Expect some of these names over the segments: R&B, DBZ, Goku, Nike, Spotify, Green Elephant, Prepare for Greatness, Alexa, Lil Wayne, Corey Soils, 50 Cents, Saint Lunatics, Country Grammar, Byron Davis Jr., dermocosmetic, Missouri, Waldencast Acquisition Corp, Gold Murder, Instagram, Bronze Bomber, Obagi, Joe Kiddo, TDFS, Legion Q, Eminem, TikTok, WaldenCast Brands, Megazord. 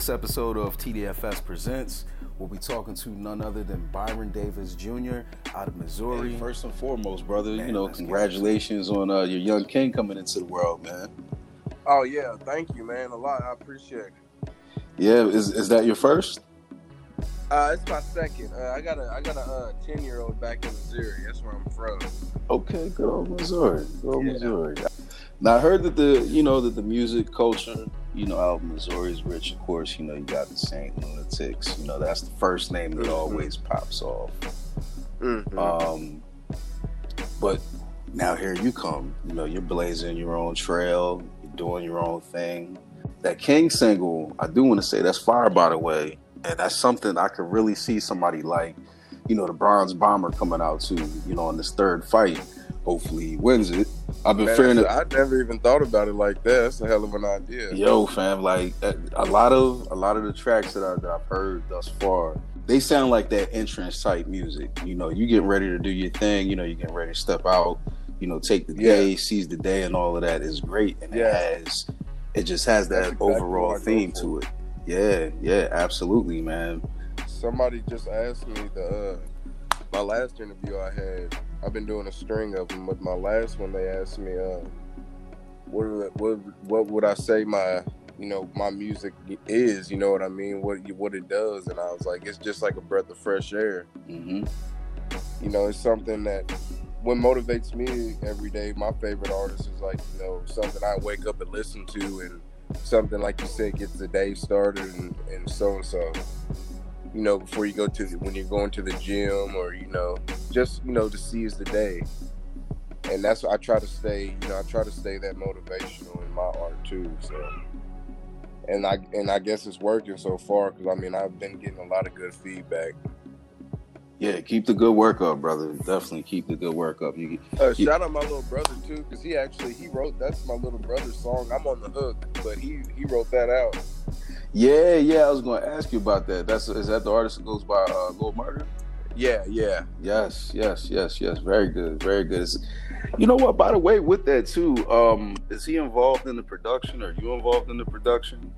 this episode of TDFS Presents, we'll be talking to none other than Byron Davis Jr. out of Missouri. Hey, first and foremost, brother, man, you know, congratulations on your young king coming into the world, man. Oh, yeah. Thank you, man. A lot. I appreciate it. Yeah. Is that your first? It's my second. I got a 10-year-old back in Missouri. That's where I'm from. Okay. Good old Missouri. Good old Missouri. Now, I heard that the music culture, out of Missouri is rich. Of course, you got the Saint Lunatics. That's the first name that always pops off. Mm-hmm. But now here you come. You're blazing your own trail. You're doing your own thing. That King single, I do want to say that's fire, by the way. And that's something I could really see somebody like, the Bronze Bomber coming out to, in this third fight. Hopefully he wins it. I've been fearing it. I never even thought about it like that. That's a hell of an idea. Yo, fam, like a lot of the tracks that I've heard thus far, they sound like that entrance type music. You getting ready to do your thing. You're getting ready to step out. Take the day, seize the day, and all of that is great. And it just has that overall theme to it. Yeah, absolutely, man. Somebody just asked me my last interview I had. I've been doing a string of them, but my last one they asked me, what would I say my music is? You know what I mean? What it does? And I was like, it's just like a breath of fresh air. Mm-hmm. It's something that what motivates me every day. My favorite artist is like something I wake up and listen to, and something like you said gets the day started, and so and so. Before you go to when you're going to the gym, or just to seize the day. And that's what I try to stay. I try to stay that motivational in my art too. So, and I guess it's working so far, because I've been getting a lot of good feedback. Yeah, keep the good work up, brother. Definitely keep the good work up. Shout out my little brother too, because he wrote that's my little brother's song. I'm on the hook, but he wrote that out. Yeah, I was going to ask you about that. Is that the artist that goes by Gold Murder? Yeah. Yes. Very good. You know what? By the way, with that too, is he involved in the production, or are you involved in the production?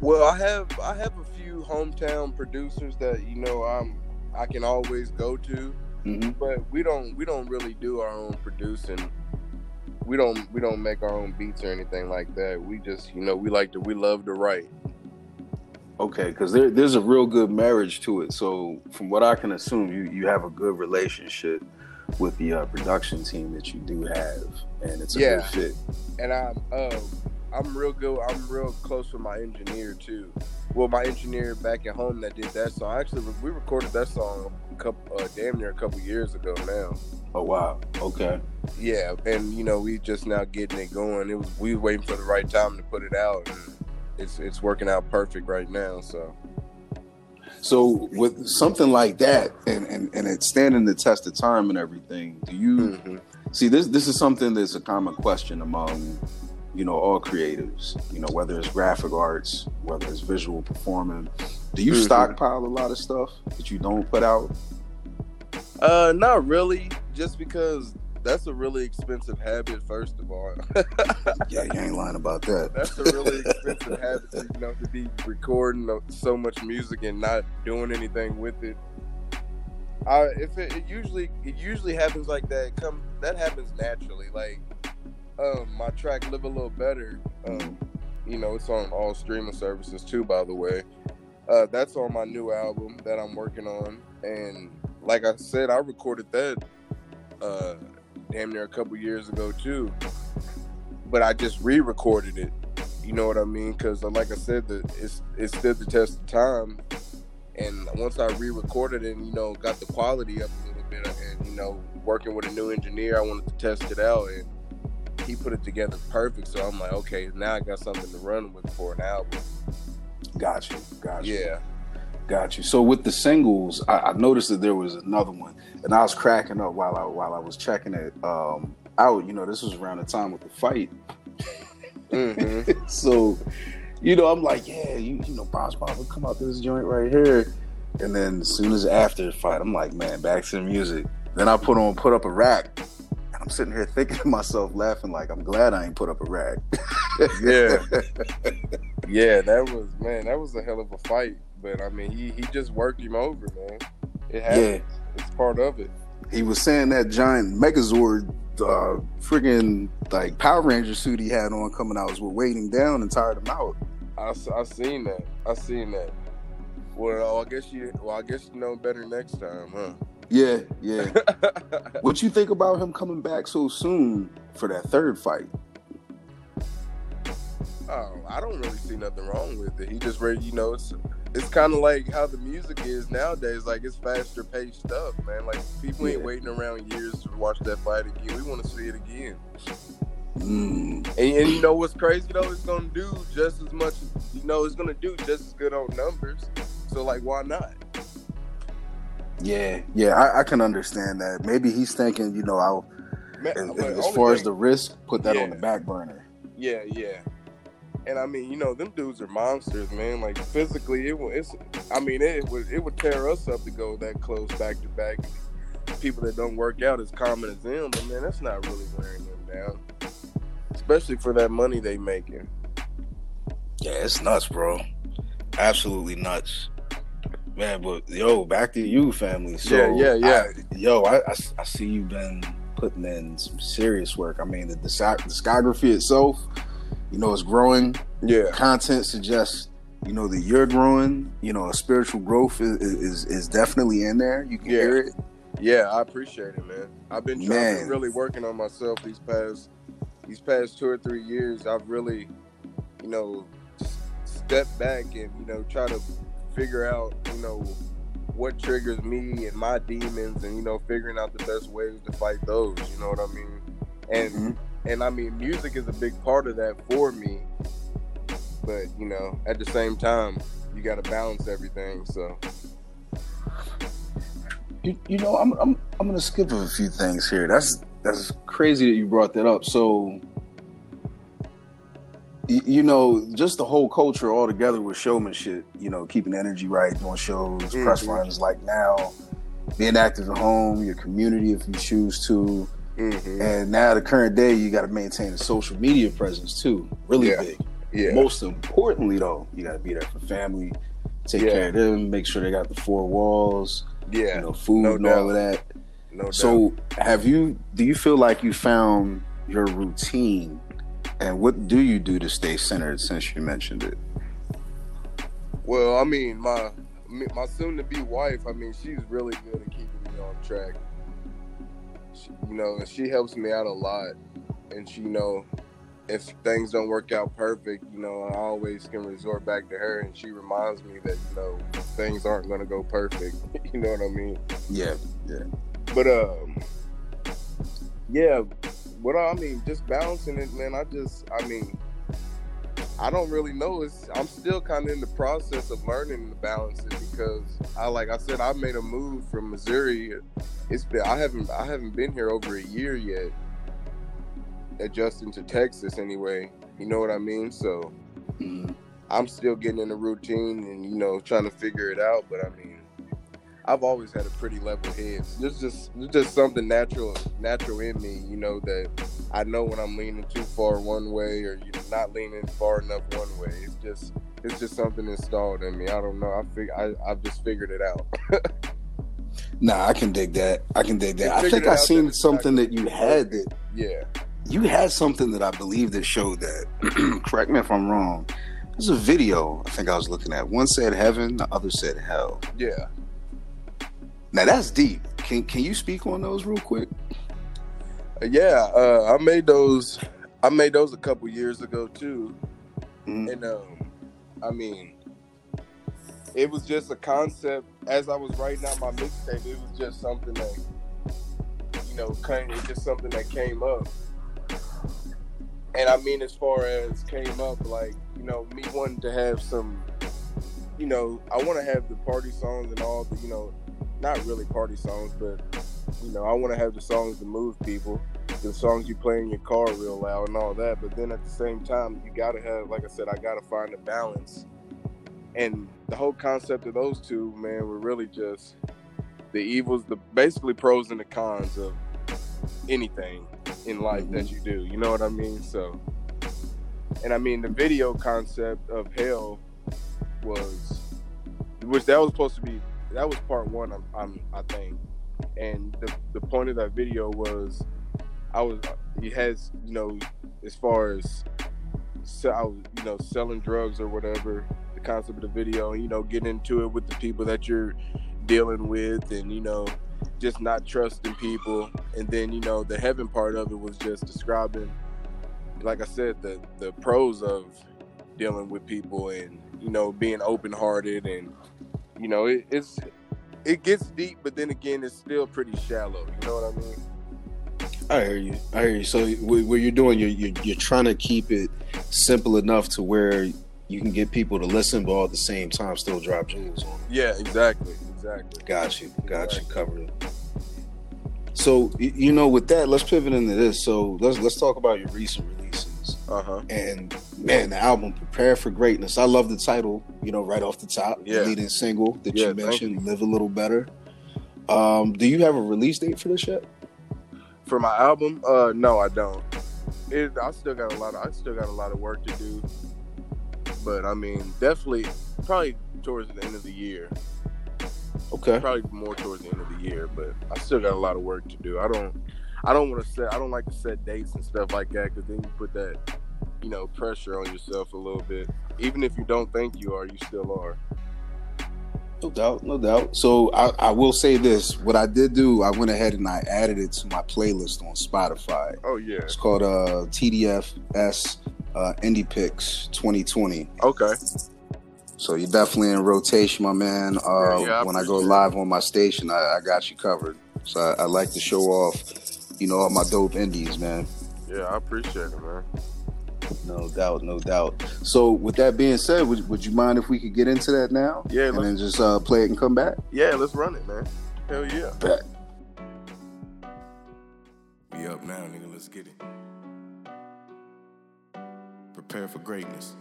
Well, I have a few hometown producers that I can always go to, mm-hmm. but we don't really do our own producing. We don't make our own beats or anything like that. We just, we love to write. Okay, because there's a real good marriage to it. So from what I can assume, you have a good relationship with the production team that you do have, and it's a good fit. And I'm real good. I'm real close with my engineer too. Well, my engineer back at home that did that song. Actually, we recorded that song damn near a couple years ago now. Oh wow! Okay. Yeah, and we just now getting it going. We were waiting for the right time to put it out, and it's working out perfect right now. So with something like that, and it's standing the test of time and everything. Do you see this is something that's a common question among all creatives, whether it's graphic arts, whether it's visual performing. Do you stockpile a lot of stuff that you don't put out? Not really, just because that's a really expensive habit, first of all. Yeah, you ain't lying about that. That's a really expensive habit, to be recording so much music and not doing anything with it. It usually happens like that. That happens naturally, like. My track Live a Little Better, it's on all streaming services too, by the way. That's on my new album that I'm working on, and like I said, I recorded that damn near a couple years ago too, but I just re-recorded it, you know what I mean, because like I said, it stood the test of time, and once I re-recorded it, got the quality up a little bit, and working with a new engineer, I wanted to test it out, and he put it together perfect, so I'm like, okay, now I got something to run with for an album. Gotcha. Yeah. Gotcha. So with the singles, I noticed that there was another one, and I was cracking up while I was checking it out. This was around the time with the fight. Mm-hmm. So, I'm like, yeah, Bronze Bomber come out to this joint right here. And then as soon as after the fight, I'm like, man, back to the music. Then I put up a rap. I'm sitting here thinking to myself, laughing like, I'm glad I ain't put up a rag. Yeah, that was a hell of a fight. But I mean, he just worked him over, man. It happens. Yeah. It's part of it. He was saying that giant Megazord friggin' like Power Ranger suit he had on coming out was weighing down and tired him out. I seen that. Well, I guess you know better next time, huh? Yeah. What you think about him coming back so soon for that third fight? Oh, I don't really see nothing wrong with it. He just ready, you know. It's kind of like how the music is nowadays. Like, it's faster paced stuff, man. Like, people ain't waiting around years to watch that fight again. We want to see it again. And you know what's crazy though? It's gonna do just as much. You know, it's gonna do just as good on numbers. So like, why not? Yeah, I can understand that. Maybe he's thinking, you know, as far as the risk, put that on the back burner. Yeah. And I mean, you know, them dudes are monsters, man. Like, physically, it would tear us up to go that close back to back. People that don't work out as common as them, but man, that's not really wearing them down. Especially for that money they making. Yeah, it's nuts, bro. Absolutely nuts. Man, but yo, back to you, family. So, yeah. I see you've been putting in some serious work. I mean, the discography itself, you know, it's growing. Yeah. Content suggests, you know, that you're growing. You know, spiritual growth is definitely in there. You can hear it. Yeah, I appreciate it, man. I've been trying to really working on myself these past 2 or 3 years. I've really, you know, stepped back and, you know, try to figure out, you know, what triggers me and my demons, and, you know, figuring out the best ways to fight those, you know what I mean? And I mean, music is a big part of that for me. But, you know, at the same time, you got to balance everything, so. You know, I'm gonna skip a few things here. That's crazy that you brought that up. So, you know, just the whole culture all together with showmanship. You know, keeping energy right, doing shows, press runs like now, being active at home, your community if you choose to, and now the current day you got to maintain a social media presence too. Really big. Yeah. Most importantly though, you got to be there for family, take care of them, make sure they got the four walls. Yeah, you know, food and all of that. No doubt. So, do you feel like you found your routine, and what do you do to stay centered? Since you mentioned it, well, I mean, my soon-to-be wife, I mean, she's really good at keeping me on track. She, you know, and she helps me out a lot, and she, you know, if things don't work out perfect, you know, I always can resort back to her, and she reminds me that, you know, things aren't going to go perfect. You know what I mean? Yeah. But, just balancing it, man, I don't really know. I'm still kind of in the process of learning to balance it because, I made a move from Missouri. I haven't been here over a year yet. Adjusting to Texas anyway, you know what I mean? So I'm still getting in the routine and, you know, trying to figure it out. But I mean, I've always had a pretty level head. There's just something natural in me, you know, that I know when I'm leaning too far one way or not leaning far enough one way. It's just something installed in me. I don't know. I've just figured it out. Nah, I can dig that. I think I seen something that you had that. Yeah. You had something that I believe that showed that. Correct me if I'm wrong. There's a video I think I was looking at. One said heaven, the other said hell. Yeah. Now that's deep. Can you speak on those real quick? Yeah, I made those a couple years ago too, and I mean, it was just a concept. As I was writing out my mixtape, it was just something that, you know, came up. And I mean, as far as came up, like, you know, me wanting to have some, you know, I want to have the party songs and all the, you know, not really party songs, but, you know, I want to have the songs to move people, the songs you play in your car real loud and all that. But then at the same time, you got to have, like I said, I got to find a balance. And the whole concept of those two, man, were really just the evils, basically pros and the cons of anything in life that you do. You know what I mean? So, and I mean, the video concept of Hell was, which that was supposed to be, that was part one, I think. And the point of that video was, it has, you know, as far as, you know, selling drugs or whatever, the concept of the video, you know, getting into it with the people that you're dealing with and, you know, just not trusting people. And then, you know, the heaven part of it was just describing, like I said, the pros of dealing with people and, you know, being open-hearted and, you know, it gets deep, but then again, it's still pretty shallow. You know what I mean? I hear you. So what you're doing, you're trying to keep it simple enough to where you can get people to listen, but all at the same time still drop jewels on them. Yeah, exactly. Got you. Covered it. So, you know, with that, let's pivot into this. So let's talk about your recent releases. And man, the album "Prepare for Greatness." I love the title. You know, right off the top, the leading single that you mentioned, "Live a Little Better." Do you have a release date for this yet? For my album, no, I don't. I still got a lot of work to do. But I mean, definitely, probably towards the end of the year. Okay. Probably more towards the end of the year, but I still got a lot of work to do. I don't like to set dates and stuff like that, because then you put that, you know, pressure on yourself a little bit. Even if you don't think you are, you still are. No doubt. So I will say this. What I did do, I went ahead and I added it to my playlist on Spotify. Oh, yeah. It's called TDFS Indie Picks 2020. Okay. So you're definitely in rotation, my man. When I go live on my station, I got you covered. So I like to show off, you know, all my dope indies, man. Yeah, I appreciate it, man. No doubt. So with that being said, would you mind if we could get into that now? Yeah. And then just play it and come back? Yeah, let's run it, man. Hell yeah. Back. Be up now, nigga. Let's get it. Prepare for greatness.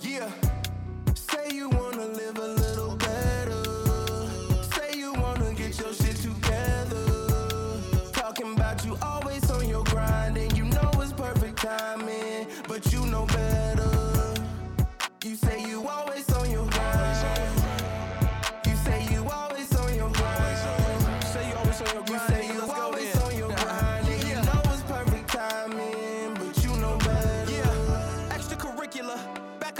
Yeah. Say you want to live a little better. Say you want to get your shit together. Talking about you always on your grind, and you know it's perfect timing, but you know better. You say you always on your grind. You say you always on your grind. Say you always on your grind. You say you always on your grind, and you know it's perfect timing, but you know better. Yeah. Extracurricular.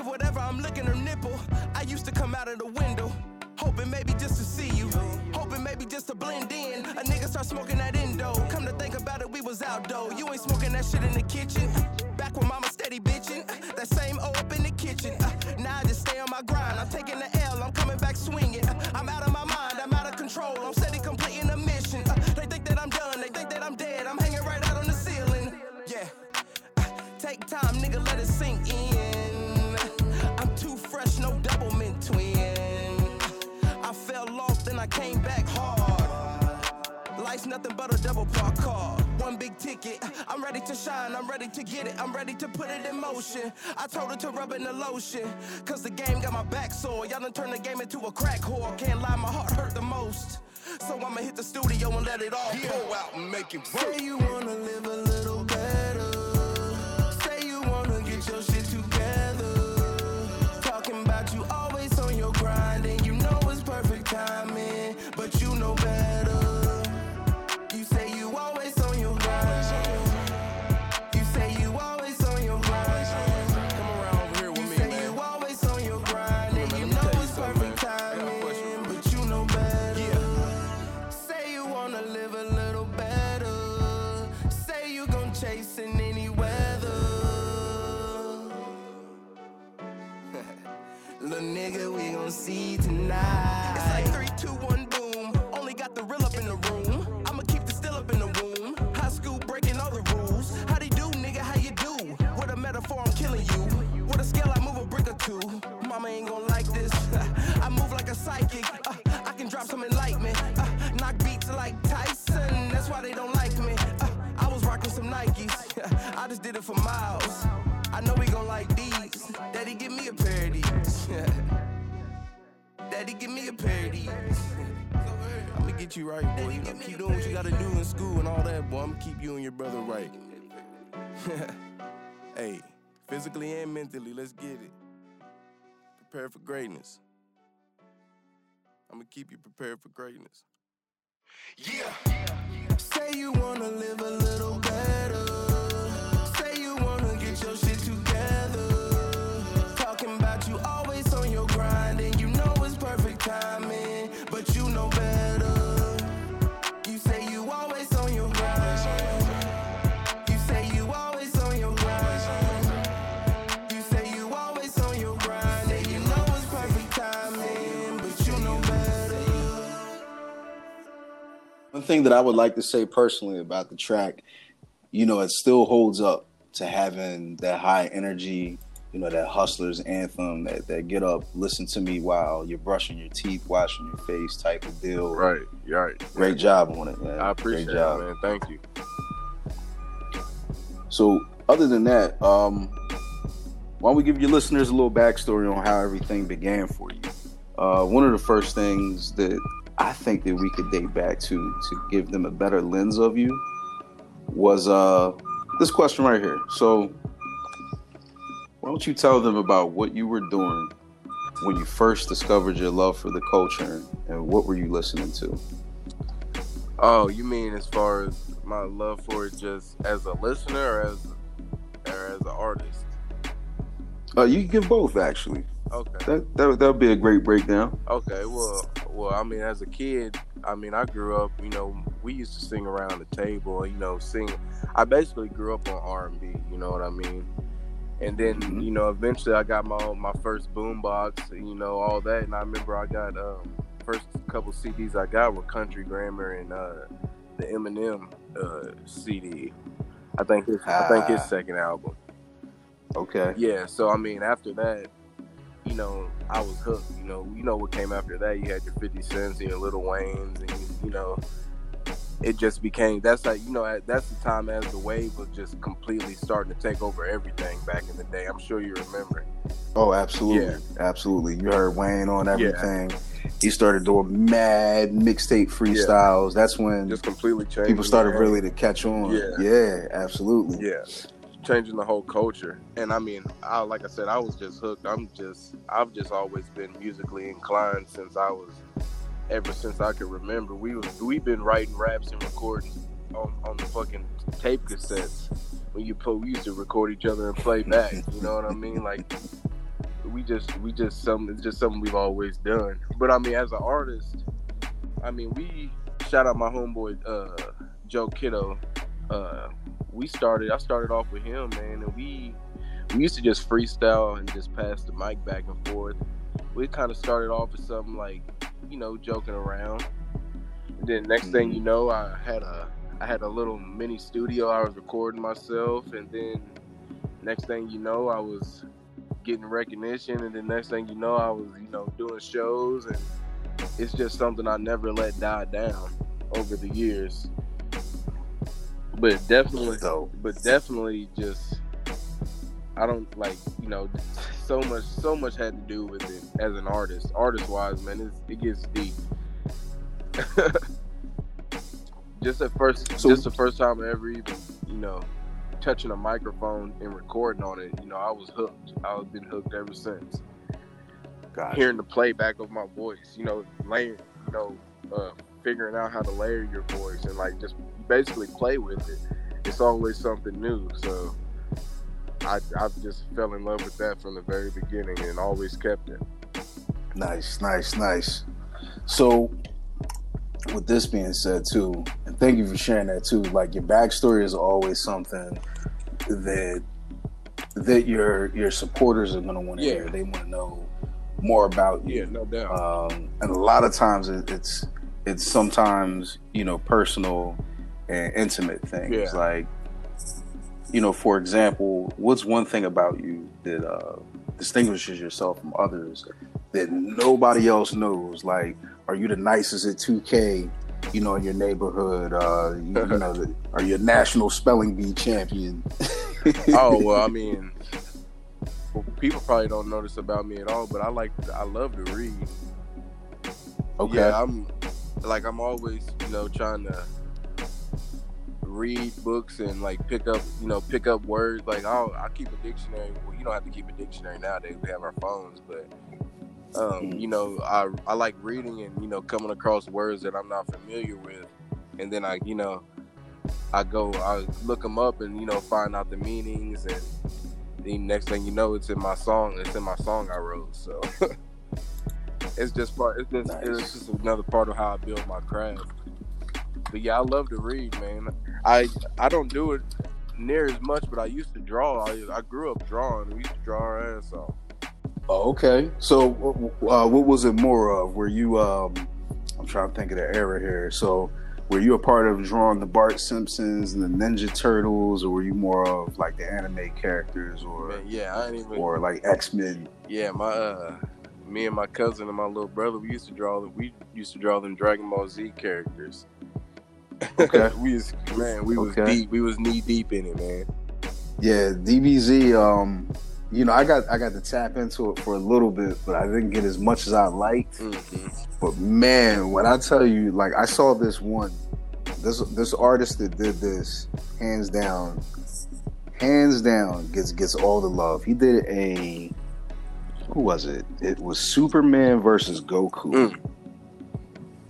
Whatever, I'm licking her nipple. I used to come out of the window, hoping maybe just to see you, hoping maybe just to blend in. A nigga start smoking that endo. Come to think about it, we was out though. You ain't smoking that shit in the kitchen. Back when mama steady bitching, that same O up in the kitchen. Now I just stay on my grind. I'm taking the L, I'm coming back swinging. I'm out of my mind, I'm out of control. I'm steady completing a mission. They think that I'm done, they think that I'm dead. I'm hanging right out on the ceiling. Yeah, take time, nigga, let it sink in. Fresh, no double mint twin. I fell off, then I came back hard. Life's nothing but a double parked car. One big ticket. I'm ready to shine, I'm ready to get it, I'm ready to put it in motion. I told her to rub in the lotion, cause the game got my back sore. Y'all done turned the game into a crack whore. Can't lie, my heart hurt the most. So I'ma hit the studio and let it all go out and make it work. Say you wanna live a little better. Say you wanna get your shit together. About you always on your grind, and you know it's perfect timing, but you know better. You say you always on your grind. You say you always on your grind. Come around here with me, man. You say you always on your grind, and you know it's perfect timing, but you know better. Yeah. Say you wanna live a little better. Say you gon' chase in any weather. Little nigga, we gon' see tonight. It's like 3, 2, 1, boom. Only got the real up in the room. I'ma keep the still up in the womb. High school breaking all the rules. How do you do, nigga? How you do? With a metaphor, I'm killing you. With a scale, I move a brick or two. Mama ain't gon' like this. I move like a psychic. I can drop some enlightenment. Knock beats like Tyson. That's why they don't like me. I was rocking some Nikes. I just did it for miles. I know he gon' like these. Daddy, give me a pair of these. Daddy, give me a pair of these. I'ma give get you right, boy. You know, keep doing what you gotta do in school and all that, boy. I'ma keep you and your brother right. Hey, physically and mentally, let's get it. Prepare for greatness. I'ma keep you prepared for greatness. Yeah. Say you wanna live a little better. Say you wanna get your shit together. Talking about you always on your grind, and you know it's perfect timing, but you know better. You say you always on your grind. One thing that I would like to say personally about the track, you know, it still holds up to having that high energy, you know, that hustler's anthem, that get up, listen to me while you're brushing your teeth, washing your face type of deal. Right, right. Great job on it, man. I appreciate it, man. Thank you. So other than that, why don't we give your listeners a little backstory on how everything began for you? One of the first things that I think that we could date back to give them a better lens of you was this question right here. So why don't you tell them about what you were doing when you first discovered your love for the culture, and what were you listening to? Oh, you mean as far as my love for it just as a listener or as an artist? You can give both, actually. Okay. That would be a great breakdown. Okay, well, I mean, as a kid, I mean, I grew up, you know, we used to sing around the table, you know, sing. I basically grew up on R&B, you know what I mean? And then, mm-hmm. you know, eventually I got my first boombox, you know, all that. And I remember I got, first couple CDs I got were Country Grammar and the Eminem CD. I think his second album. Okay. Yeah, so, I mean, after that, you know, I was hooked. You know what came after that? You had your 50 Cents and your Lil Wayne's, and you know, it just became. That's like, you know, that's the time as the wave was just completely starting to take over everything back in the day. I'm sure you remember. Oh, absolutely, yeah. Absolutely. You heard Wayne on everything. Yeah. He started doing mad mixtape freestyles. Yeah. That's when just completely changed. People started really to catch on. Yeah, absolutely. Yeah. Changing the whole culture. And I mean, like I said, I was just hooked. I've just always been musically inclined ever since I could remember. We've been writing raps and recording on the fucking tape cassettes. We used to record each other and play back. You know what I mean? Like it's just something we've always done. But I mean, as an artist, I mean, we shout out my homeboy Joe Kiddo. I started off with him, man, and we used to just freestyle and just pass the mic back and forth. We kind of started off with something like, you know, joking around. And then next thing you know, I had a little mini studio. I was recording myself, and then next thing you know, I was getting recognition, and then next thing you know, I was, you know, doing shows, and it's just something I never let die down over the years. But definitely just, I don't like, you know, so much had to do with it as an artist. Artist-wise, man, it gets deep. Just the first time I ever even, you know, touching a microphone and recording on it, you know, I was hooked. I've been hooked ever since. Got hearing it. The playback of my voice, you know, laying, you know, figuring out how to layer your voice and like just basically play with it. It's always something new. So I just fell in love with that from the very beginning and always kept it. Nice. So with this being said too, and thank you for sharing that too, like your backstory is always something that your supporters are going to want to hear. They want to know more about you. Yeah, no doubt. And a lot of times it's sometimes, you know, personal and intimate things. Yeah. Like, you know, for example, what's one thing about you that distinguishes yourself from others that nobody else knows? Like, are you the nicest at 2K, you know, in your neighborhood? You know, are you a national spelling bee champion? Oh, well, I mean, people probably don't know this about me at all, but I love to read. Okay. Yeah, like I'm always, you know, trying to read books and like pick up words. Like I keep a dictionary. Well, you don't have to keep a dictionary nowadays. We have our phones, but you know, I like reading and, you know, coming across words that I'm not familiar with, and then I look them up and, you know, find out the meanings, and the next thing you know, it's in my song I wrote. So it's just another part of how I build my craft. But yeah, I love to read, man. I don't do it near as much, but I used to draw. I grew up drawing. We used to draw our ass off. Oh, okay. So what was it more of? Were you, I'm trying to think of the era here. So were you a part of drawing the Bart Simpsons and the Ninja Turtles, or were you more of like the anime characters, or man, yeah, or like X-Men? Yeah, my me and my cousin and my little brother, we used to draw them Dragon Ball Z characters. Okay. We was knee deep in it, man. Yeah, DBZ, you know, I got to tap into it for a little bit, but I didn't get as much as I liked. Mm-hmm. But man, when I tell you, like, I saw this artist that did this, hands down gets all the love. He did a, who was it? It was Superman versus Goku,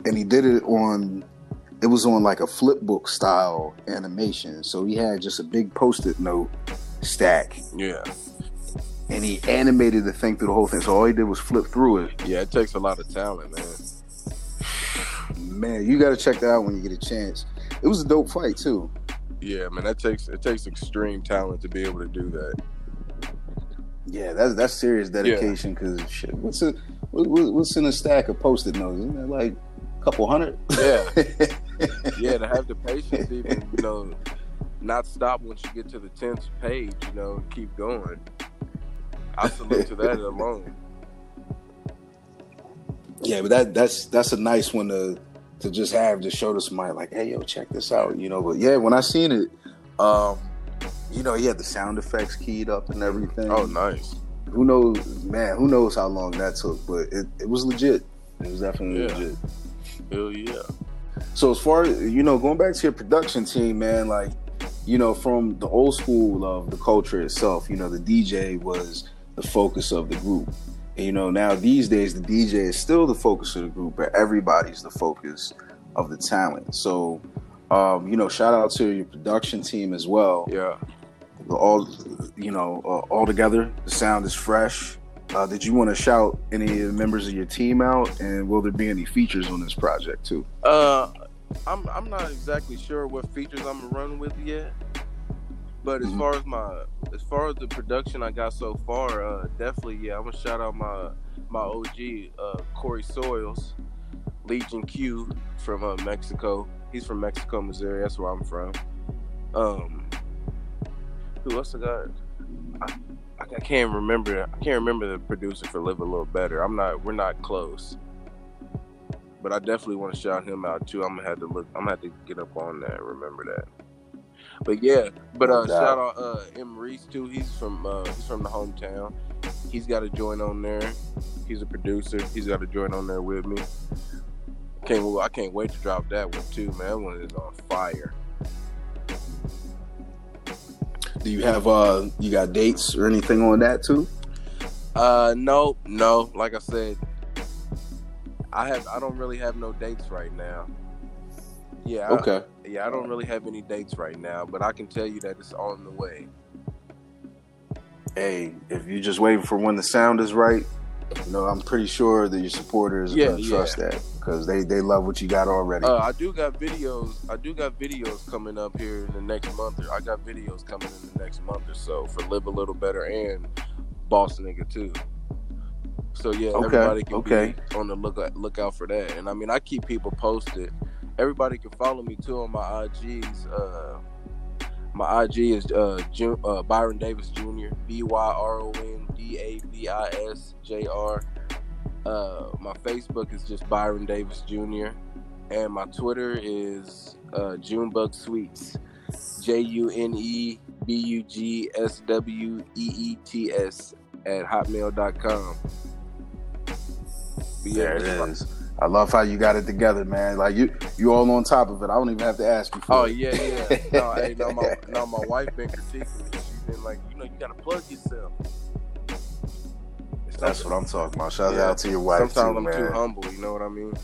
and he did it on. It was on like a flip book style animation, so he had just a big Post-it note stack. Yeah. And he animated the thing through the whole thing. So all he did was flip through it. Yeah, it takes a lot of talent, man. Man, you gotta check that out when you get a chance. It was a dope fight too. Yeah, man, it takes extreme talent to be able to do that. Yeah, that's serious dedication. Because shit, what's in a stack of Post-it notes? Isn't that like a couple hundred? Yeah, yeah. To have the patience, even, you know, not stop once you get to the 10th page. You know, keep going. I salute to that alone. Yeah, but that's a nice one to just have, to show to somebody like, hey, yo, check this out, you know. But yeah, when I seen it, you know, he had the sound effects keyed up and everything. Oh, nice. Who knows, man? Who knows how long that took? But it was legit. It was definitely legit. Hell yeah. So as far as, you know, going back to your production team, man, like, you know, from the old school of the culture itself, you know, the DJ was the focus of the group. And, you know, now these days, the DJ is still the focus of the group, but everybody's the focus of the talent. So, you know, shout out to your production team as well. Yeah. All, you know, all together, the sound is fresh. Did you want to shout any of the members of your team out? And will there be any features on this project too? I'm not exactly sure what features I'm gonna run with yet. But as far as the production I got so far, definitely, yeah, I'm gonna shout out my OG, Corey Soils, Legion Q from Mexico. He's from Mexico, Missouri. That's where I'm from. Who else I got? I can't remember. I can't remember the producer for Live a Little Better. We're not close. But I definitely want to shout him out too. I'm gonna have to get up on that. Remember that. But yeah, shout out M Reese too. He's from the hometown. He's got a joint on there. He's a producer. He's got a joint on there with me. I can't wait to drop that one too, man. That one is on fire. Do you have you got dates or anything on that too? No. Like I said, I don't really have no dates right now. Yeah. Okay. I don't really have any dates right now, but I can tell you that it's on the way. Hey, if you're just waiting for when the sound is right, you know, I'm pretty sure that your supporters are going to trust that, because they love what you got already. I do got videos coming up here in the next month. I got videos coming in the next month or so for Live a Little Better and Boss Nigga too. So yeah, everybody can be on the lookout for that. And I mean, I keep people posted. Everybody can follow me too on my IGs. My IG is Byron Davis Jr. BYRONDAVISJR. My Facebook is just Byron Davis Jr. And my Twitter is Junebug Sweets. JUNEBUGSWEETS @ hotmail.com. Yeah, it is. I love how you got it together, man. Like you all on top of it. I don't even have to ask you for it. Yeah. My wife been critiquing me. She's been like, you gotta plug yourself. That's what I'm talking about. Shout out to your wife. Sometimes I'm too humble, you know what I mean?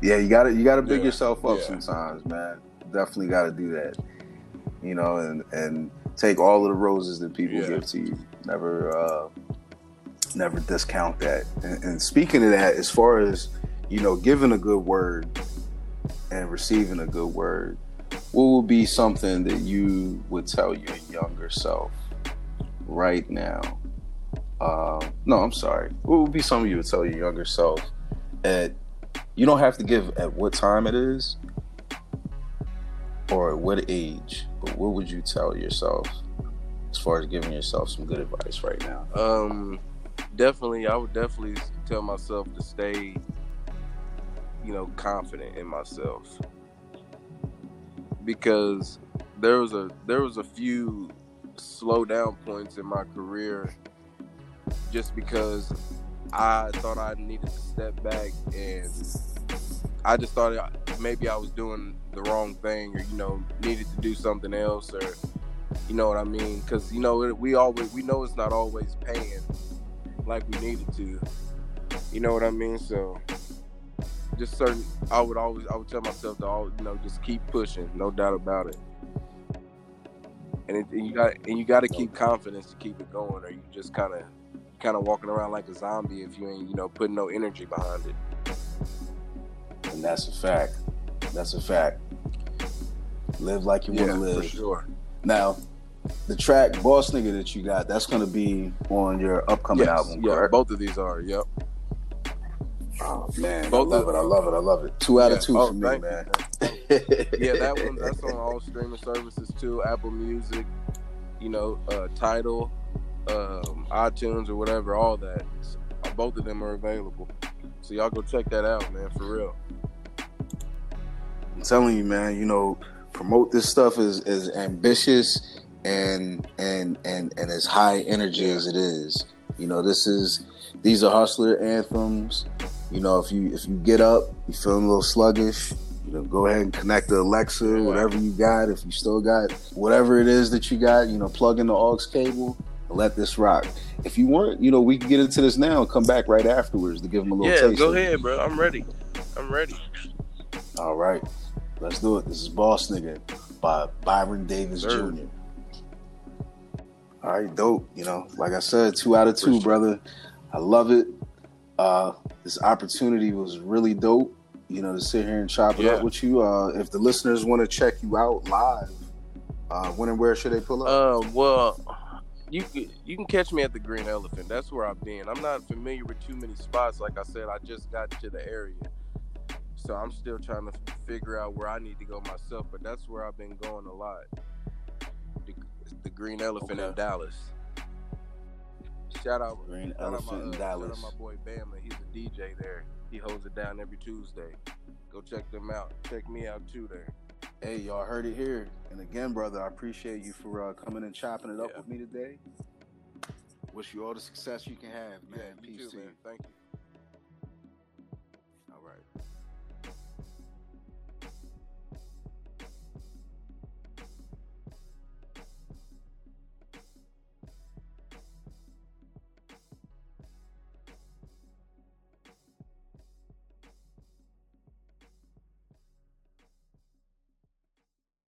Yeah, you gotta big yourself up sometimes, man. Definitely gotta do that. And take all of the roses that people give to you. Never discount that. And speaking of that, as far as giving a good word and receiving a good word, what would be something that you would tell your younger self right now? What would be something you would tell your younger self at, you don't have to give at what time it is or at what age, but what would you tell yourself as far as giving yourself some good advice right now? I would definitely tell myself to stay, confident in myself, because there was a few slow down points in my career just because I thought I needed to step back, and I just thought maybe I was doing the wrong thing, or needed to do something else, or what I mean, because we know it's not always paying like we needed to, what I mean. So just I would tell myself to always, just keep pushing, no doubt about it. And you got to keep confidence to keep it going, or you just kind of walking around like a zombie if you ain't putting no energy behind it. And that's a fact. Live like you want to live. For sure. Now, the track "Boss Nigga" that you got, that's going to be on your upcoming album. Yeah, correct? Both of these are. Yep. Oh man, I love it. 2 out of 2 for me, man. Yeah, that one, that's on all streaming services too. Apple Music, Tidal, iTunes, or whatever, all that. So, both of them are available. So y'all go check that out, man, for real. I'm telling you, man, promote this stuff as ambitious and as high energy as it is. These are hustler anthems. If you get up, you feeling a little sluggish, go ahead and connect the Alexa, whatever you got. If you still got whatever it is that you got, plug in the aux cable and let this rock. If you want, we can get into this now and come back right afterwards to give them a little taste. Yeah, go ahead, bro. I'm ready. All right. Let's do it. This is Boss Nigga by Byron Davis Jr. All right, dope. Like I said, 2 out of 2, sure. Brother. I love it. This opportunity was really dope, to sit here and chop it up with you. If the listeners want to check you out live, when and where should they pull up? You can catch me at the Green Elephant. That's where I've been. I'm not familiar with too many spots. Like I said, I just got to the area. So I'm still trying to figure out where I need to go myself, but that's where I've been going a lot. The Green Elephant in Dallas. Shout out my boy Bama. He's a DJ there. He holds it down every Tuesday. Go check them out. Check me out too there. Hey, y'all heard it here. And again, brother, I appreciate you for coming and chopping it up with me today. Wish you all the success you can have, man. Peace to you. Thank you.